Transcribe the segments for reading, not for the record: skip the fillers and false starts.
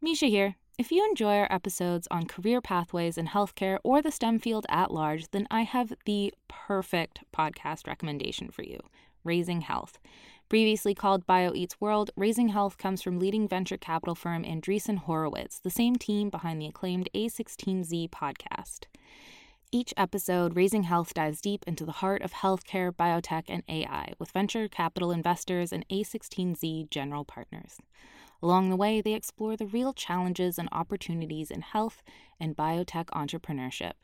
Misha here. If you enjoy our episodes on career pathways in healthcare or the STEM field at large, then I have the perfect podcast recommendation for you, Raising Health. Previously called BioEats World, Raising Health comes from leading venture capital firm Andreessen Horowitz, the same team behind the acclaimed A16Z podcast. Each episode, Raising Health dives deep into the heart of healthcare, biotech, and AI with venture capital investors and A16Z general partners. Along the way, they explore the real challenges and opportunities in health and biotech entrepreneurship.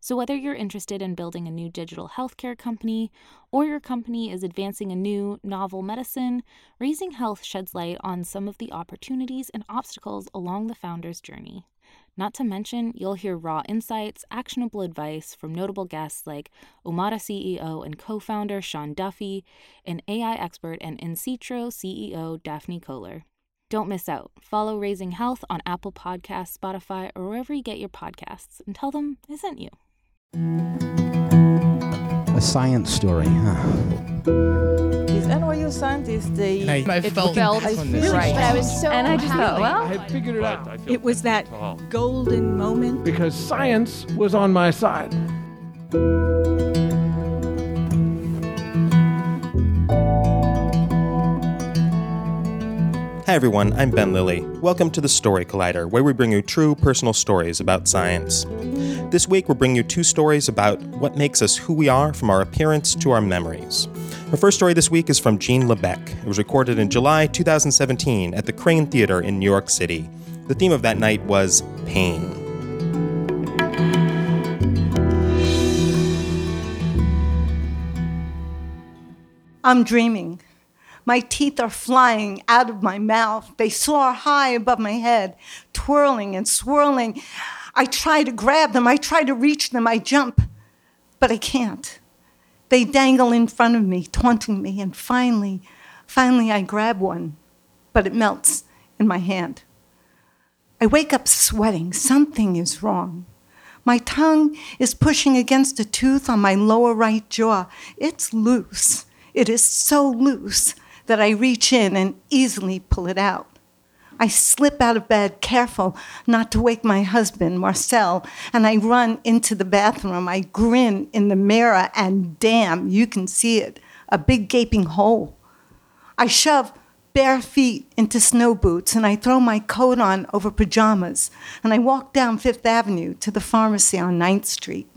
So whether you're interested in building a new digital healthcare company or your company is advancing a new novel medicine, Raising Health sheds light on some of the opportunities and obstacles along the founder's journey. Not to mention, you'll hear raw insights, actionable advice from notable guests like Omada CEO and co-founder Sean Duffy and AI expert and Insitro CEO Daphne Kohler. Don't miss out. Follow Raising Health on Apple Podcasts, Spotify, or wherever you get your podcasts, and tell them I sent you. A science story, huh? These NYU scientists, I felt I figured it out. It was that golden moment. Because science was on my side. Hi everyone, I'm Ben Lilly. Welcome to the Story Collider, where we bring you true personal stories about science. This week we're bringing you two stories about what makes us who we are, from our appearance to our memories. Our first story this week is from Jean Le Bec. It was recorded in July 2017 at the Crane Theater in New York City. The theme of that night was pain. I'm dreaming. My teeth are flying out of my mouth. They soar high above my head, twirling and swirling. I try to grab them. I try to reach them. I jump, but I can't. They dangle in front of me, taunting me. And finally I grab one, but it melts in my hand. I wake up sweating. Something is wrong. My tongue is pushing against a tooth on my lower right jaw. It's loose. It is so loose that I reach in and easily pull it out. I slip out of bed, careful not to wake my husband, Marcel, and I run into the bathroom. I grin in the mirror, and damn, you can see it, a big gaping hole. I shove bare feet into snow boots, and I throw my coat on over pajamas, and I walk down Fifth Avenue to the pharmacy on 9th Street.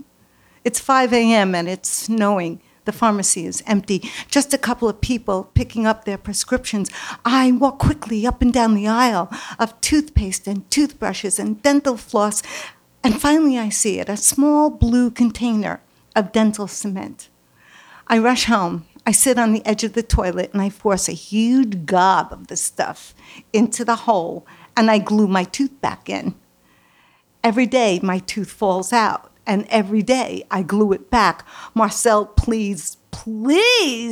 It's 5 a.m., and it's snowing. The pharmacy is empty, just a couple of people picking up their prescriptions. I walk quickly up and down the aisle of toothpaste and toothbrushes and dental floss, and finally I see it, a small blue container of dental cement. I rush home. I sit on the edge of the toilet, and I force a huge gob of the stuff into the hole, and I glue my tooth back in. Every day my tooth falls out. And every day I glue it back. Marcel, please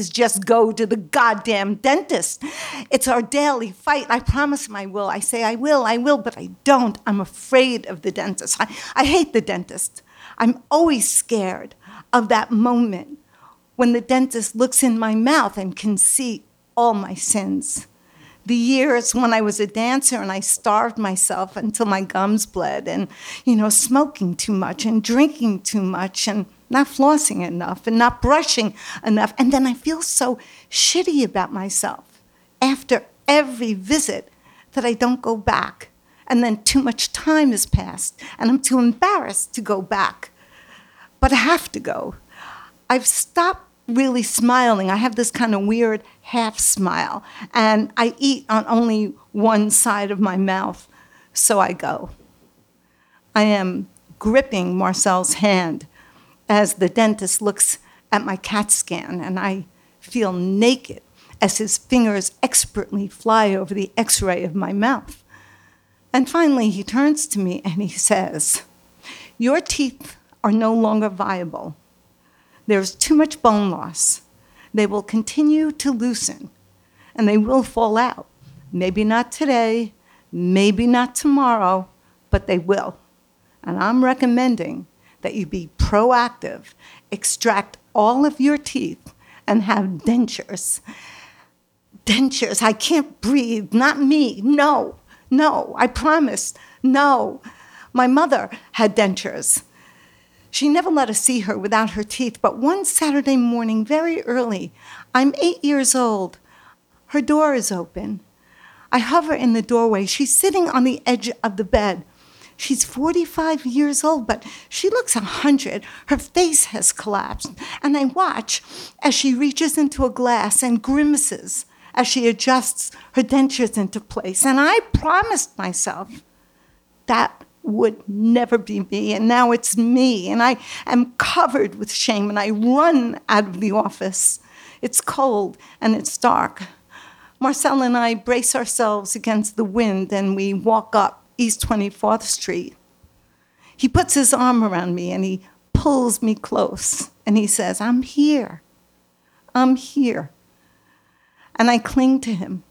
just go to the goddamn dentist. It's our daily fight. I promise him I will. I say I will, but I don't. I'm afraid of the dentist. I hate the dentist. I'm always scared of that moment when the dentist looks in my mouth and can see all my sins. The years when I was a dancer and I starved myself until my gums bled, and, smoking too much and drinking too much and not flossing enough and not brushing enough. And then I feel so shitty about myself after every visit that I don't go back. And then too much time has passed and I'm too embarrassed to go back. But I have to go. I've stopped really smiling. I have this kind of weird half smile, and I eat on only one side of my mouth, so I go. I am gripping Marcel's hand as the dentist looks at my CAT scan, and I feel naked as his fingers expertly fly over the x-ray of my mouth. And finally, he turns to me and he says, "Your teeth are no longer viable. There's too much bone loss. They will continue to loosen, and they will fall out. Maybe not today, maybe not tomorrow, but they will. And I'm recommending that you be proactive, extract all of your teeth, and have dentures." Dentures, I can't breathe, not me, no. No, I promised, no. My mother had dentures. She never let us see her without her teeth, but one Saturday morning, very early, I'm 8 years old. Her door is open. I hover in the doorway. She's sitting on the edge of the bed. She's 45 years old, but she looks 100. Her face has collapsed, and I watch as she reaches into a glass and grimaces as she adjusts her dentures into place. And I promised myself that would never be me, and now it's me, and I am covered with shame, and I run out of the office. It's cold, and it's dark. Marcel and I brace ourselves against the wind, and we walk up East 24th Street. He puts his arm around me, and he pulls me close, and he says, "I'm here. I'm here." And I cling to him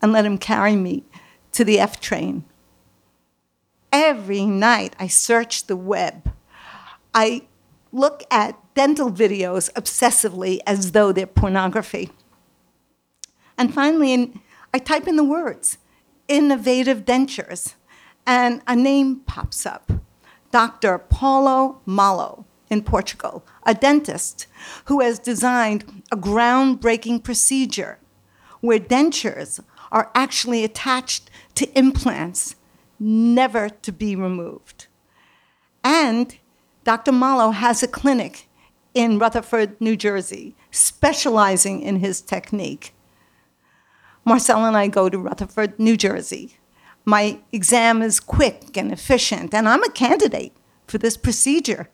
and let him carry me to the F train. Every night I search the web. I look at dental videos obsessively as though they're pornography. And finally, I type in the words, innovative dentures, and a name pops up, Dr. Paulo Malo in Portugal, a dentist who has designed a groundbreaking procedure where dentures are actually attached to implants, never to be removed. And Dr. Malo has a clinic in Rutherford, New Jersey, specializing in his technique. Marcel and I go to Rutherford, New Jersey. My exam is quick and efficient, and I'm a candidate for this procedure.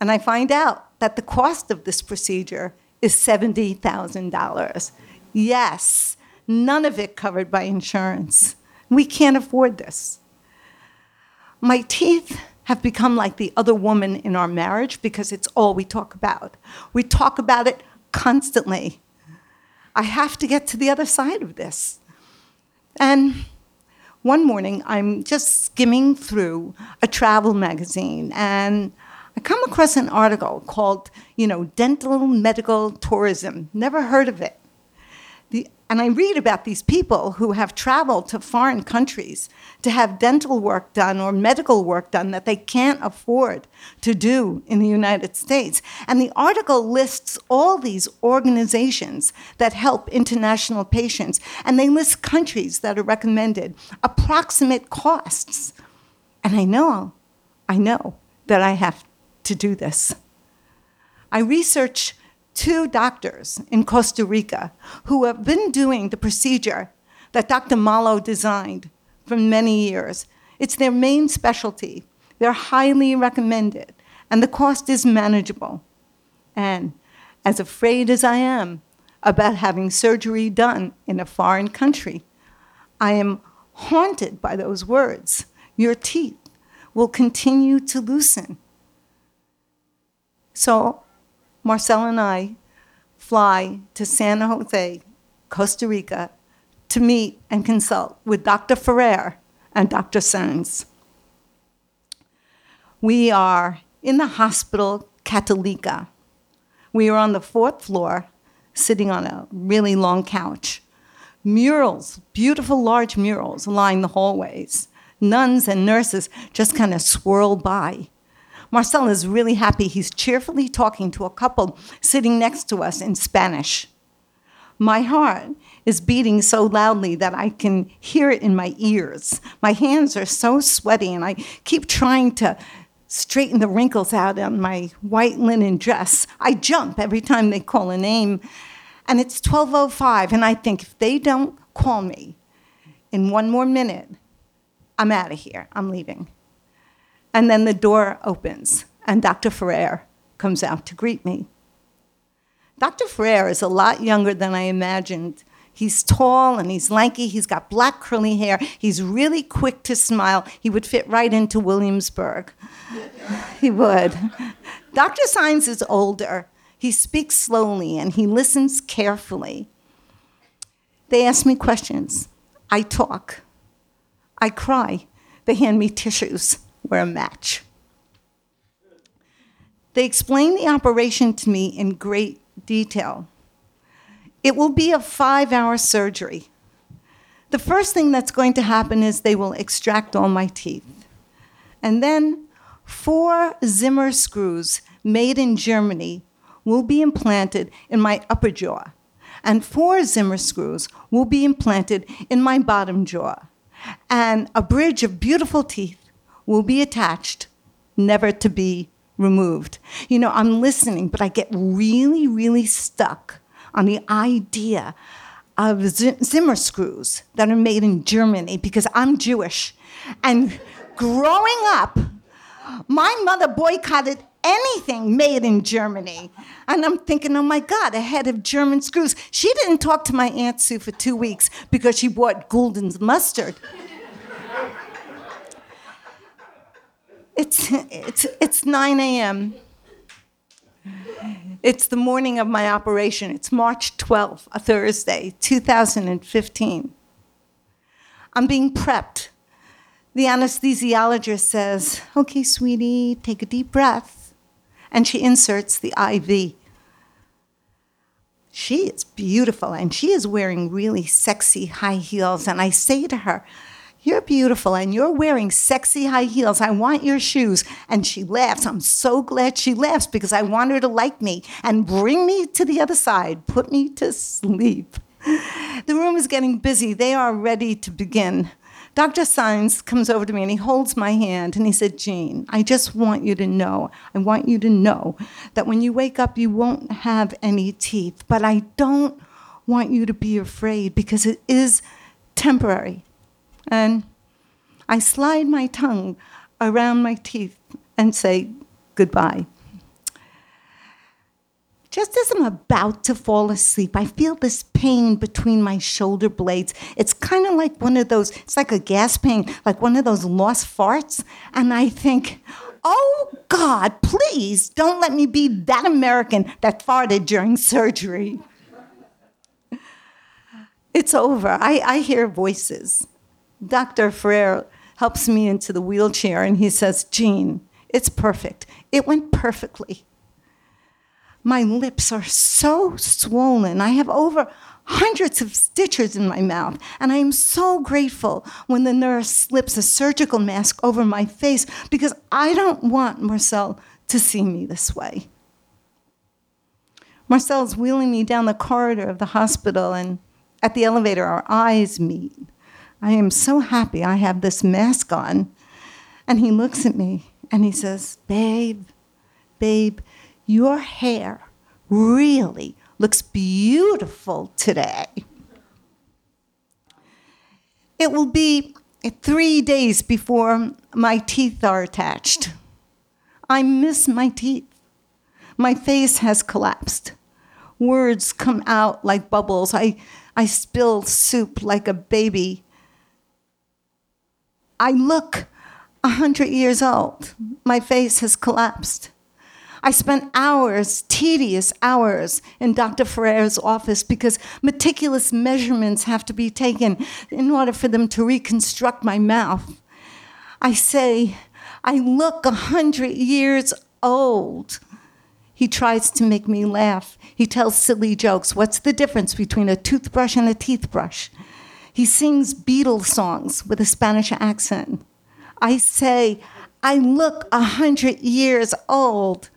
And I find out that the cost of this procedure is $70,000. Yes, none of it covered by insurance. We can't afford this. My teeth have become like the other woman in our marriage because it's all we talk about. We talk about it constantly. I have to get to the other side of this. And one morning, I'm just skimming through a travel magazine, and I come across an article called, Dental Medical Tourism. Never heard of it. And I read about these people who have traveled to foreign countries to have dental work done or medical work done that they can't afford to do in the United States. And the article lists all these organizations that help international patients, and they list countries that are recommended, approximate costs. And I know that I have to do this. I research two doctors in Costa Rica who have been doing the procedure that Dr. Malo designed for many years. It's their main specialty. They're highly recommended, and the cost is manageable. And as afraid as I am about having surgery done in a foreign country, I am haunted by those words. Your teeth will continue to loosen. So Marcel and I fly to San Jose, Costa Rica, to meet and consult with Dr. Ferrer and Dr. Sirnes. We are in the hospital Catalica. We are on the fourth floor, sitting on a really long couch. Murals, beautiful large murals, line the hallways. Nuns and nurses just kind of swirl by. Marcel is really happy. He's cheerfully talking to a couple sitting next to us in Spanish. My heart is beating so loudly that I can hear it in my ears. My hands are so sweaty, and I keep trying to straighten the wrinkles out on my white linen dress. I jump every time they call a name, and it's 12:05, and I think, if they don't call me in one more minute, I'm out of here. I'm leaving. And then the door opens, and Dr. Ferrer comes out to greet me. Dr. Ferrer is a lot younger than I imagined. He's tall, and he's lanky. He's got black curly hair. He's really quick to smile. He would fit right into Williamsburg. He would. Dr. Sirnes is older. He speaks slowly, and he listens carefully. They ask me questions. I talk. I cry. They hand me tissues. We're a match. They explain the operation to me in great detail. It will be a 5-hour surgery. the first thing that's going to happen is they will extract all my teeth. And then 4 Zimmer screws made in Germany will be implanted in my upper jaw. And 4 Zimmer screws will be implanted in my bottom jaw. And a bridge of beautiful teeth will be attached, never to be removed. You know, I'm listening, but I get really, really stuck on the idea of Zimmer screws that are made in Germany because I'm Jewish. And growing up, my mother boycotted anything made in Germany. And I'm thinking, oh my God, a head of German screws. She didn't talk to my Aunt Sue for 2 weeks because she bought Goulden's mustard. It's 9 a.m. It's the morning of my operation. It's March 12th, a Thursday, 2015. I'm being prepped. The anesthesiologist says, okay, sweetie, take a deep breath. And she inserts the IV. She is beautiful, and she is wearing really sexy high heels. And I say to her, you're beautiful, and you're wearing sexy high heels. I want your shoes. And she laughs. I'm so glad she laughs because I want her to like me and bring me to the other side, put me to sleep. The room is getting busy. They are ready to begin. Dr. Science comes over to me, and he holds my hand, and he said, Jean, I just want you to know, that when you wake up, you won't have any teeth. But I don't want you to be afraid because it is temporary. And I slide my tongue around my teeth and say goodbye. Just as I'm about to fall asleep, I feel this pain between my shoulder blades. It's kind of like one of those, it's like a gas pain, like one of those lost farts. And I think, oh God, please don't let me be that American that farted during surgery. It's over. I hear voices. Dr. Ferrer helps me into the wheelchair, and he says, Jean, it's perfect. It went perfectly. My lips are so swollen. I have over hundreds of stitches in my mouth, and I am so grateful when the nurse slips a surgical mask over my face because I don't want Marcel to see me this way. Marcel's wheeling me down the corridor of the hospital, and at the elevator, our eyes meet. I am so happy I have this mask on. And he looks at me and he says, babe, your hair really looks beautiful today. It will be 3 days before my teeth are attached. I miss my teeth. My face has collapsed. Words come out like bubbles. I spill soup like a baby. I look 100 years old. My face has collapsed. I spent hours, tedious hours, in Dr. Ferrer's office because meticulous measurements have to be taken in order for them to reconstruct my mouth. I say, I look 100 years old. He tries to make me laugh. He tells silly jokes. What's the difference between a toothbrush and a teeth brush? He sings Beatles songs with a Spanish accent. I say, I look 100 years old.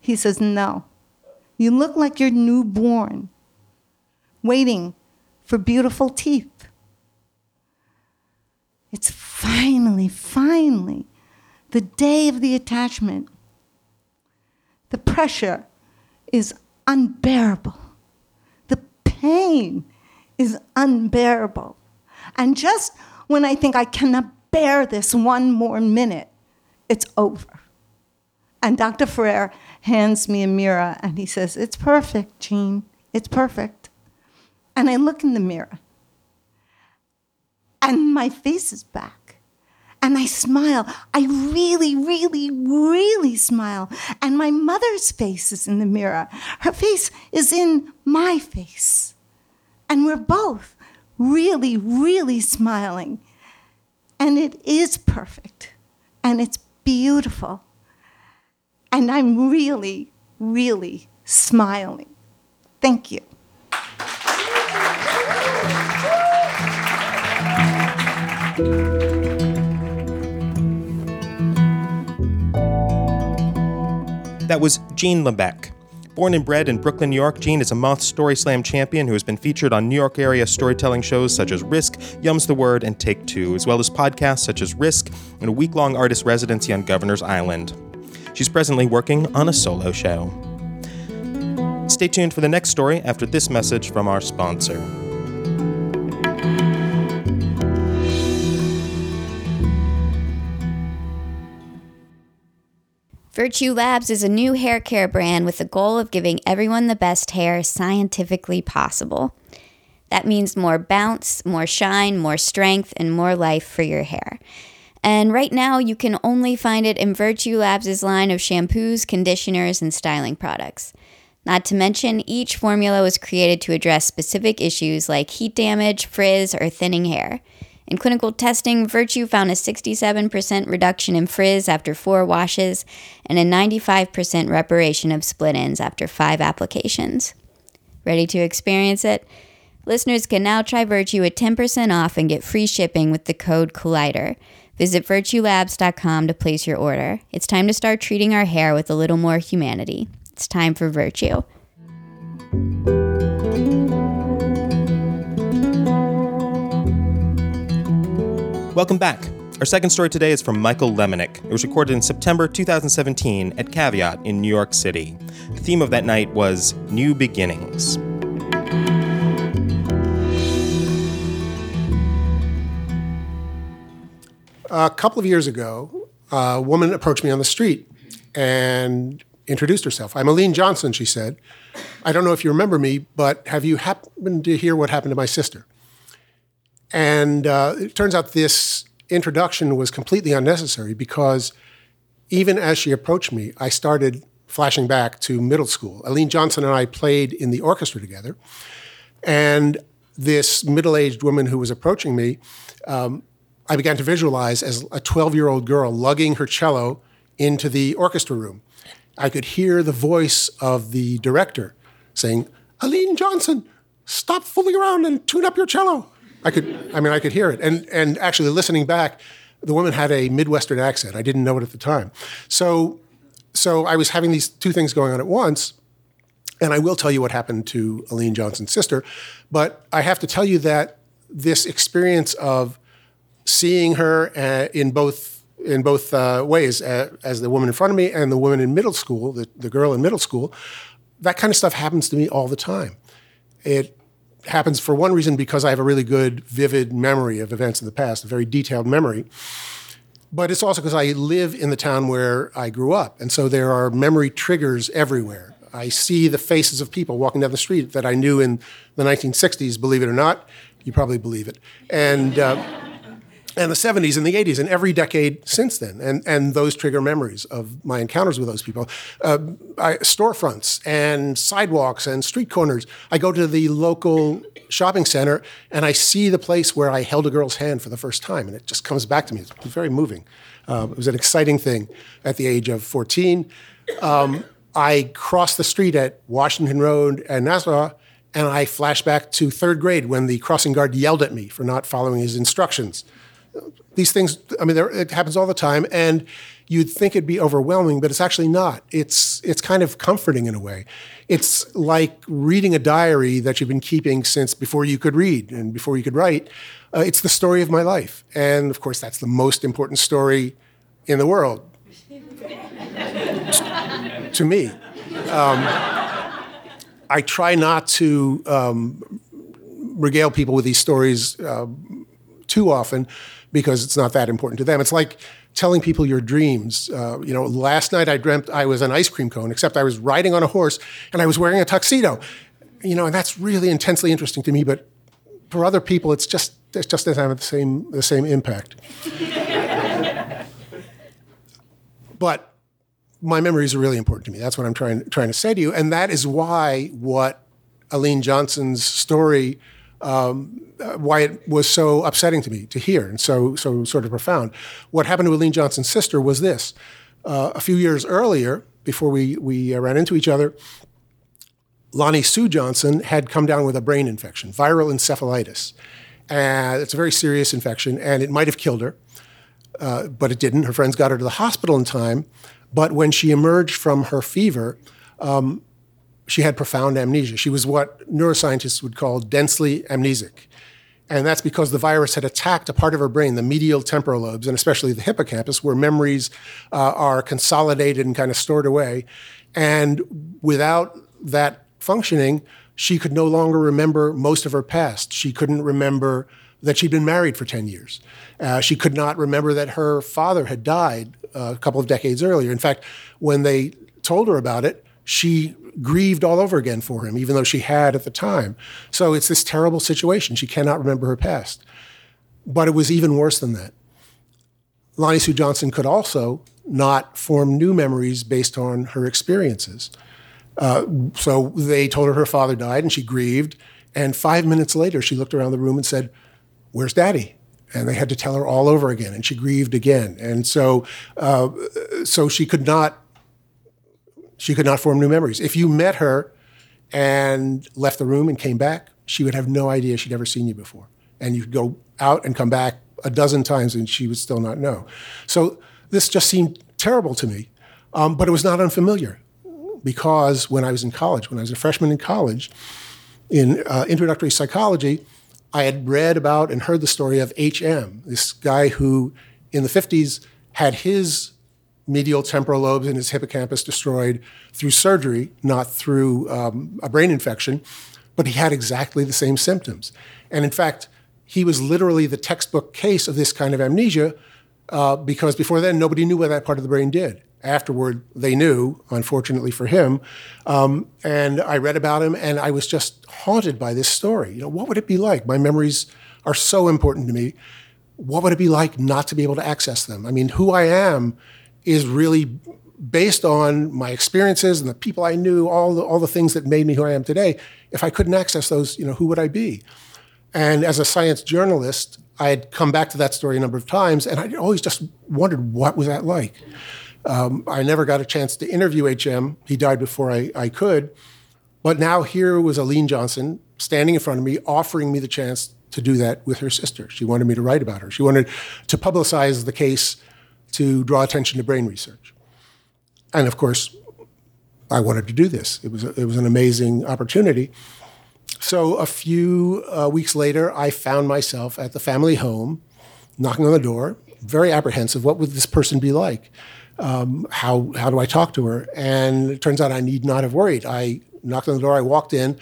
He says, no, you look like you're newborn, waiting for beautiful teeth. It's finally, the day of the attachment. The pressure is unbearable. The pain is unbearable. And just when I think I cannot bear this one more minute, it's over. And Dr. Ferrer hands me a mirror, and he says, it's perfect, Jean. It's perfect. And I look in the mirror, and my face is back. And I smile. I really smile. And my mother's face is in the mirror. Her face is in my face. And we're both really smiling. And it is perfect. And it's beautiful. And I'm really smiling. Thank you. That was Jean Le Bec. Born and bred in Brooklyn, New York, Jean is a Moth Story Slam champion who has been featured on New York area storytelling shows such as Risk, Yum's the Word, and Take Two, as well as podcasts such as Risk and a week-long artist residency on Governor's Island. She's presently working on a solo show. Stay tuned for the next story after this message from our sponsor. Virtue Labs is a new hair care brand with the goal of giving everyone the best hair scientifically possible. That means more bounce, more shine, more strength, and more life for your hair. And right now, you can only find it in Virtue Labs' line of shampoos, conditioners, and styling products. Not to mention, each formula was created to address specific issues like heat damage, frizz, or thinning hair. In clinical testing, Virtue found a 67% reduction in frizz after 4 washes and a 95% reparation of split-ends after 5 applications. Ready to experience it? Listeners can now try Virtue at 10% off and get free shipping with the code Collider. Visit virtuelabs.com to place your order. It's time to start treating our hair with a little more humanity. It's time for Virtue. Welcome back. Our second story today is from Michael Lemonick. It was recorded in September 2017 at Caveat in New York City. The theme of that night was New Beginnings. A couple of years ago, a woman approached me on the street and introduced herself. "I'm Aline Johnson," she said. "I don't know if you remember me, but have you happened to hear what happened to my sister?" And it turns out this introduction was completely unnecessary because even as she approached me, I started flashing back to middle school. Aline Johnson and I played in the orchestra together. And this middle-aged woman who was approaching me, I began to visualize as a 12-year-old girl lugging her cello into the orchestra room. I could hear the voice of the director saying, "Aline Johnson, stop fooling around and tune up your cello." I could hear it. And actually listening back, the woman had a Midwestern accent. I didn't know it at the time. So I was having these two things going on at once. And I will tell you what happened to Aline Johnson's sister. But I have to tell you that this experience of seeing her in both ways, as the woman in front of me and the woman in middle school, the girl in middle school, that kind of stuff happens to me all the time. It happens for one reason, because I have a really good, vivid memory of events in the past, a very detailed memory. But it's also because I live in the town where I grew up. And so there are memory triggers everywhere. I see the faces of people walking down the street that I knew in the 1960s, believe it or not. You probably believe it. And the 70s and the 80s and every decade since then. And those trigger memories of my encounters with those people. Storefronts and sidewalks and street corners. I go to the local shopping center and I see the place where I held a girl's hand for the first time. And it just comes back to me. It's very moving. It was an exciting thing at the age of 14. I crossed the street at Washington Road and Nassau. And I flash back to third grade when the crossing guard yelled at me for not following his instructions. These things, I mean, it happens all the time, and you'd think it'd be overwhelming, but it's actually not. It's kind of comforting in a way. It's like reading a diary that you've been keeping since before you could read and before you could write. It's the story of my life. And, of course, that's the most important story in the world to me. I try not to regale people with these stories too often, because it's not that important to them. It's like telling people your dreams. Last night I dreamt I was an ice cream cone, except I was riding on a horse and I was wearing a tuxedo. And that's really intensely interesting to me. But for other people, it just doesn't have the same impact. But my memories are really important to me. That's what I'm trying to say to you, and that is why what Aline Johnson's story. Why it was so upsetting to me to hear and so sort of profound. What happened to Aline Johnson's sister was this. A few years earlier, before we ran into each other, Lonnie Sue Johnson had come down with a brain infection, viral encephalitis. And it's a very serious infection, and it might have killed her, but it didn't. Her friends got her to the hospital in time, but when she emerged from her fever, she had profound amnesia. She was what neuroscientists would call densely amnesic. And that's because the virus had attacked a part of her brain, the medial temporal lobes, and especially the hippocampus, where memories are consolidated and kind of stored away. And without that functioning, she could no longer remember most of her past. She couldn't remember that she'd been married for 10 years. She could not remember that her father had died a couple of decades earlier. In fact, when they told her about it, she grieved all over again for him, even though she had at the time. So it's this terrible situation. She cannot remember her past. But it was even worse than that. Lonnie Sue Johnson could also not form new memories based on her experiences. So they told her her father died, and she grieved. And 5 minutes later, she looked around the room and said, "Where's Daddy?" And they had to tell her all over again, and she grieved again. And so she could not form new memories. If you met her and left the room and came back, she would have no idea she'd ever seen you before. And you'd go out and come back a dozen times, and she would still not know. So this just seemed terrible to me, but it was not unfamiliar. Because when I was in college, when I was a freshman in college, in introductory psychology, I had read about and heard the story of H.M., this guy who in the 50s had his medial temporal lobes and his hippocampus destroyed through surgery, not through a brain infection, but he had exactly the same symptoms. And in fact, he was literally the textbook case of this kind of amnesia because before then, nobody knew what that part of the brain did. Afterward, they knew, unfortunately for him, and I read about him, and I was just haunted by this story. You know, what would it be like? My memories are so important to me. What would it be like not to be able to access them? I mean, who I am is really based on my experiences and the people I knew, all the things that made me who I am today. If I couldn't access those, you know, who would I be? And as a science journalist, I had come back to that story a number of times, and I always just wondered, what was that like? I never got a chance to interview H.M. He died before I could. But now here was Aline Johnson standing in front of me, offering me the chance to do that with her sister. She wanted me to write about her. She wanted to publicize the case to draw attention to brain research. And of course, I wanted to do this. It was an amazing opportunity. So a few weeks later, I found myself at the family home, knocking on the door, very apprehensive. What would this person be like? How do I talk to her? And it turns out I need not have worried. I knocked on the door, I walked in,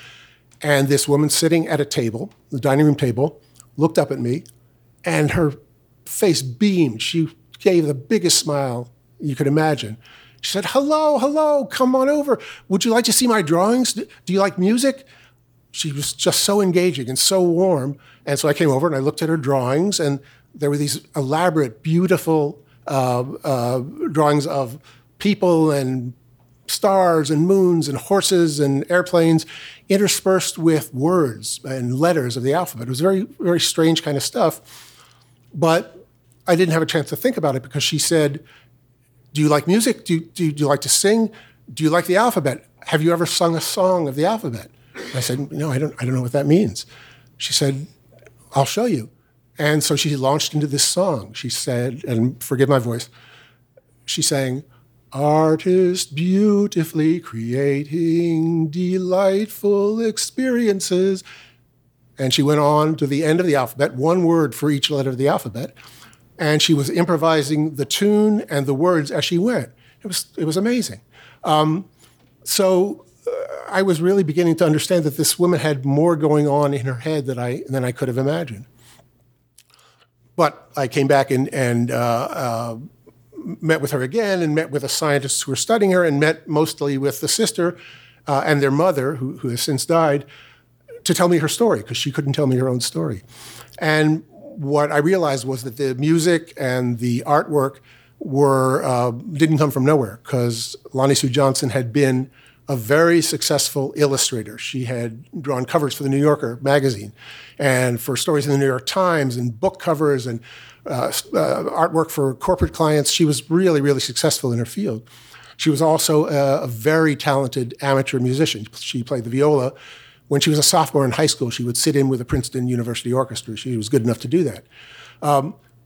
and this woman sitting at a table, the dining room table, looked up at me, and her face beamed. She gave the biggest smile you could imagine. She said, hello, come on over. Would you like to see my drawings? Do you like music? She was just so engaging and so warm. And so I came over and I looked at her drawings, and there were these elaborate, beautiful drawings of people and stars and moons and horses and airplanes interspersed with words and letters of the alphabet. It was very, very strange kind of stuff. But I didn't have a chance to think about it because she said, do you like music? Do you like to sing? Do you like the alphabet? Have you ever sung a song of the alphabet? And I said, no, I don't know what that means. She said, I'll show you. And so she launched into this song. She said, and forgive my voice, she sang, "Artist beautifully creating delightful experiences." And she went on to the end of the alphabet, one word for each letter of the alphabet. And she was improvising the tune and the words as she went. It was amazing. I was really beginning to understand that this woman had more going on in her head than I could have imagined. But I came back and met with her again, and met with the scientists who were studying her, and met mostly with the sister and their mother, who has since died, to tell me her story, because she couldn't tell me her own story. And what I realized was that the music and the artwork didn't come from nowhere, because Lonnie Sue Johnson had been a very successful illustrator. She had drawn covers for the New Yorker magazine and for stories in the New York Times and book covers and artwork for corporate clients. She was really, really successful in her field. She was also a very talented amateur musician. She played the viola, When she was a sophomore in high school, she would sit in with the Princeton University Orchestra. She was good enough to do that.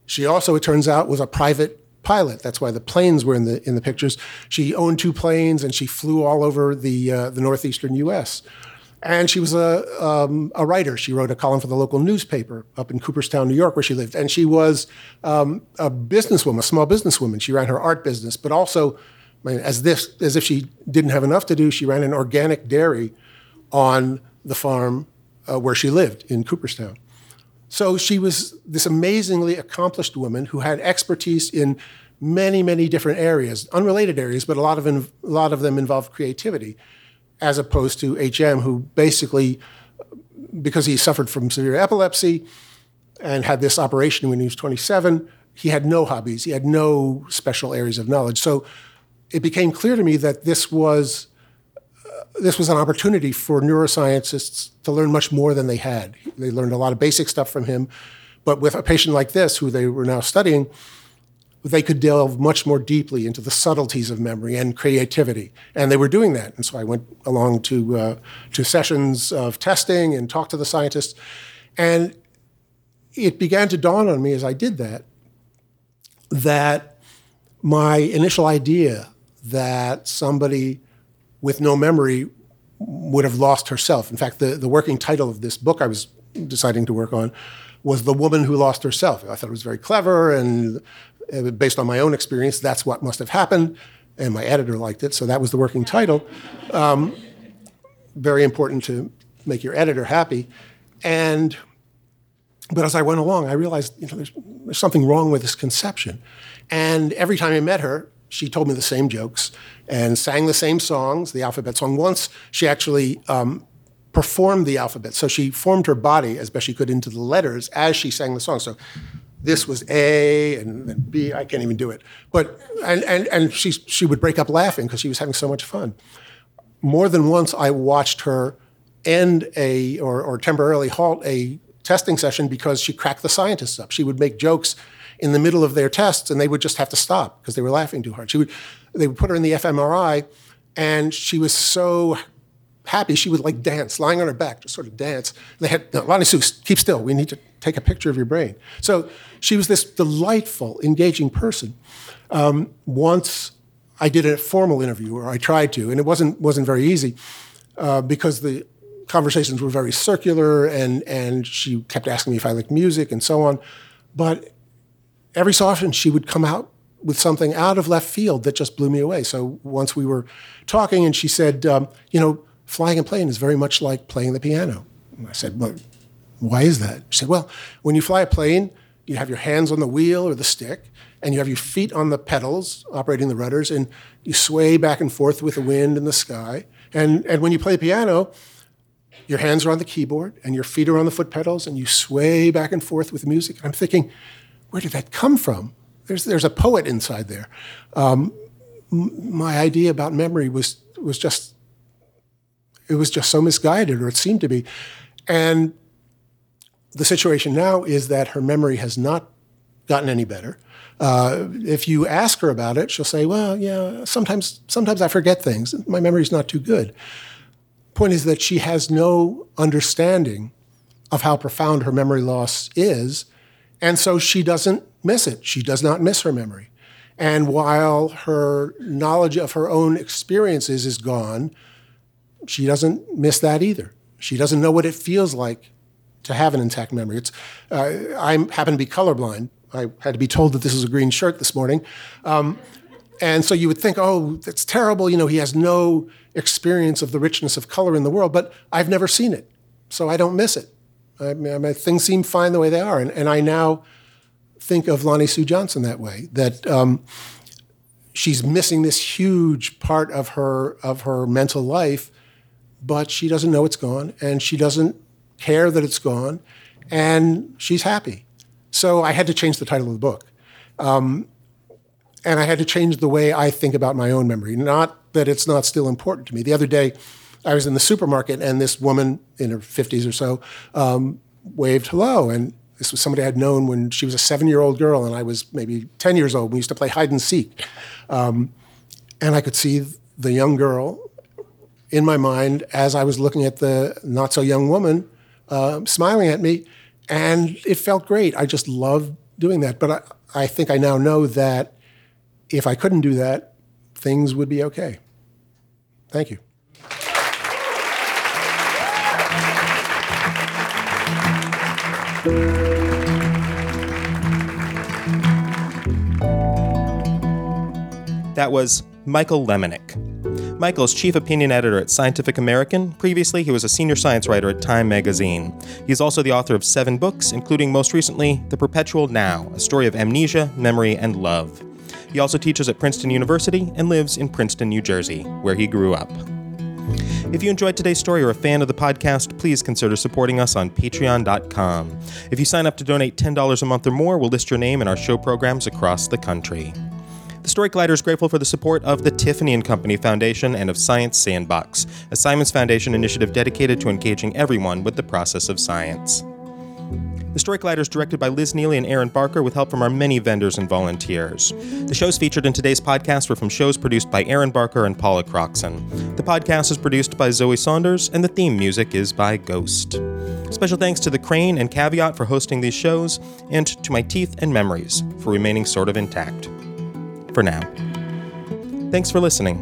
She also, it turns out, was a private pilot. That's why the planes were in the pictures. She owned two planes, and she flew all over the northeastern U.S. And she was a writer. She wrote a column for the local newspaper up in Cooperstown, New York, where she lived. And she was a businesswoman, a small businesswoman. She ran her art business, but also, I mean, as if she didn't have enough to do, she ran an organic dairy on the farm where she lived in Cooperstown. So she was this amazingly accomplished woman who had expertise in many, many different areas, unrelated areas, but a lot of them involved creativity, as opposed to H.M., who basically, because he suffered from severe epilepsy and had this operation when he was 27, he had no hobbies. He had no special areas of knowledge. So it became clear to me that this was an opportunity for neuroscientists to learn much more than they had. They learned a lot of basic stuff from him, but with a patient like this, who they were now studying, they could delve much more deeply into the subtleties of memory and creativity, and they were doing that. And so I went along to sessions of testing and talked to the scientists, and it began to dawn on me as I did that my initial idea that somebody with no memory would have lost herself. In fact, the working title of this book I was deciding to work on was The Woman Who Lost Herself. I thought it was very clever, and based on my own experience, that's what must have happened, and my editor liked it, so that was the working title. Very important to make your editor happy. But as I went along, I realized, there's something wrong with this conception. And every time I met her, she told me the same jokes and sang the same songs, the alphabet song. Once she actually performed the alphabet. So she formed her body as best she could into the letters as she sang the song. So this was A and B. I can't even do it. But and she would break up laughing because she was having so much fun. More than once, I watched her end or temporarily halt a testing session because she cracked the scientists up. She would make jokes in the middle of their tests, and they would just have to stop because they were laughing too hard. They would put her in the fMRI, and she was so happy, she would like dance, lying on her back, just sort of dance. They had, no, Lonnie Sue, keep still. We need to take a picture of your brain. So she was this delightful, engaging person. Once I did a formal interview, or I tried to, and it wasn't very easy because the conversations were very circular, and she kept asking me if I liked music and so on. But every so often, she would come out with something out of left field that just blew me away. So once we were talking, and she said, flying a plane is very much like playing the piano. And I said, well, why is that? She said, well, when you fly a plane, you have your hands on the wheel or the stick, and you have your feet on the pedals operating the rudders, and you sway back and forth with the wind and the sky. And when you play piano, your hands are on the keyboard, and your feet are on the foot pedals, and you sway back and forth with music. And I'm thinking, where did that come from? There's a poet inside there. My idea about memory was just so misguided, or it seemed to be. And the situation now is that her memory has not gotten any better. If you ask her about it, she'll say, well, yeah, sometimes I forget things. My memory's not too good. Point is that she has no understanding of how profound her memory loss is. And so she doesn't miss it. She does not miss her memory. And while her knowledge of her own experiences is gone, she doesn't miss that either. She doesn't know what it feels like to have an intact memory. I happen to be colorblind. I had to be told that this was a green shirt this morning. And so you would think, oh, that's terrible. He has no experience of the richness of color in the world. But I've never seen it, so I don't miss it. Things seem fine the way they are. And I now think of Lonnie Sue Johnson that way, that she's missing this huge part of her mental life, but she doesn't know it's gone, and she doesn't care that it's gone, and she's happy. So I had to change the title of the book. And I had to change the way I think about my own memory, not that it's not still important to me. The other day, I was in the supermarket, and this woman in her 50s or so waved hello. And this was somebody I had known when she was a 7-year-old girl, and I was maybe 10 years old. We used to play hide and seek. And I could see the young girl in my mind as I was looking at the not-so-young woman smiling at me, and it felt great. I just loved doing that. But I think I now know that if I couldn't do that, things would be okay. Thank you. That was Michael Lemonick. Michael is chief opinion editor at Scientific American. Previously, he was a senior science writer at Time Magazine. He's also the author of 7 books, including most recently, The Perpetual Now, A Story of Amnesia, Memory, and Love. He also teaches at Princeton University and lives in Princeton, New Jersey, where he grew up. If you enjoyed today's story or are a fan of the podcast, please consider supporting us on patreon.com. If you sign up to donate $10 a month or more, we'll list your name in our show programs across the country. The Story Collider is grateful for the support of the Tiffany & Company Foundation and of Science Sandbox, a Simons Foundation initiative dedicated to engaging everyone with the process of science. The Story Collider is directed by Liz Neely and Aaron Barker with help from our many vendors and volunteers. The shows featured in today's podcast were from shows produced by Aaron Barker and Paula Croxon. The podcast is produced by Zoe Saunders, and the theme music is by Ghost. Special thanks to The Crane and Caveat for hosting these shows, and to my teeth and memories for remaining sort of intact. For now. Thanks for listening.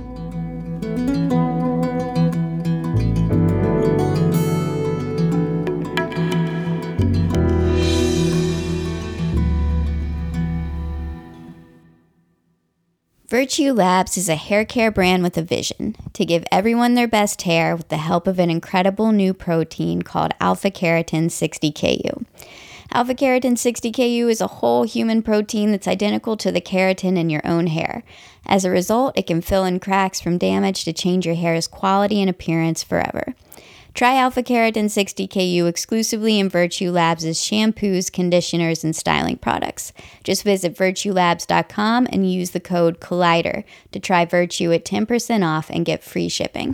Virtue Labs is a hair care brand with a vision to give everyone their best hair with the help of an incredible new protein called alpha-keratin 60Ku. Alpha-keratin 60Ku is a whole human protein that's identical to the keratin in your own hair. As a result, it can fill in cracks from damage to change your hair's quality and appearance forever. Try alpha-keratin 60Ku exclusively in Virtue Labs' shampoos, conditioners, and styling products. Just visit virtuelabs.com and use the code COLLIDER to try Virtue at 10% off and get free shipping.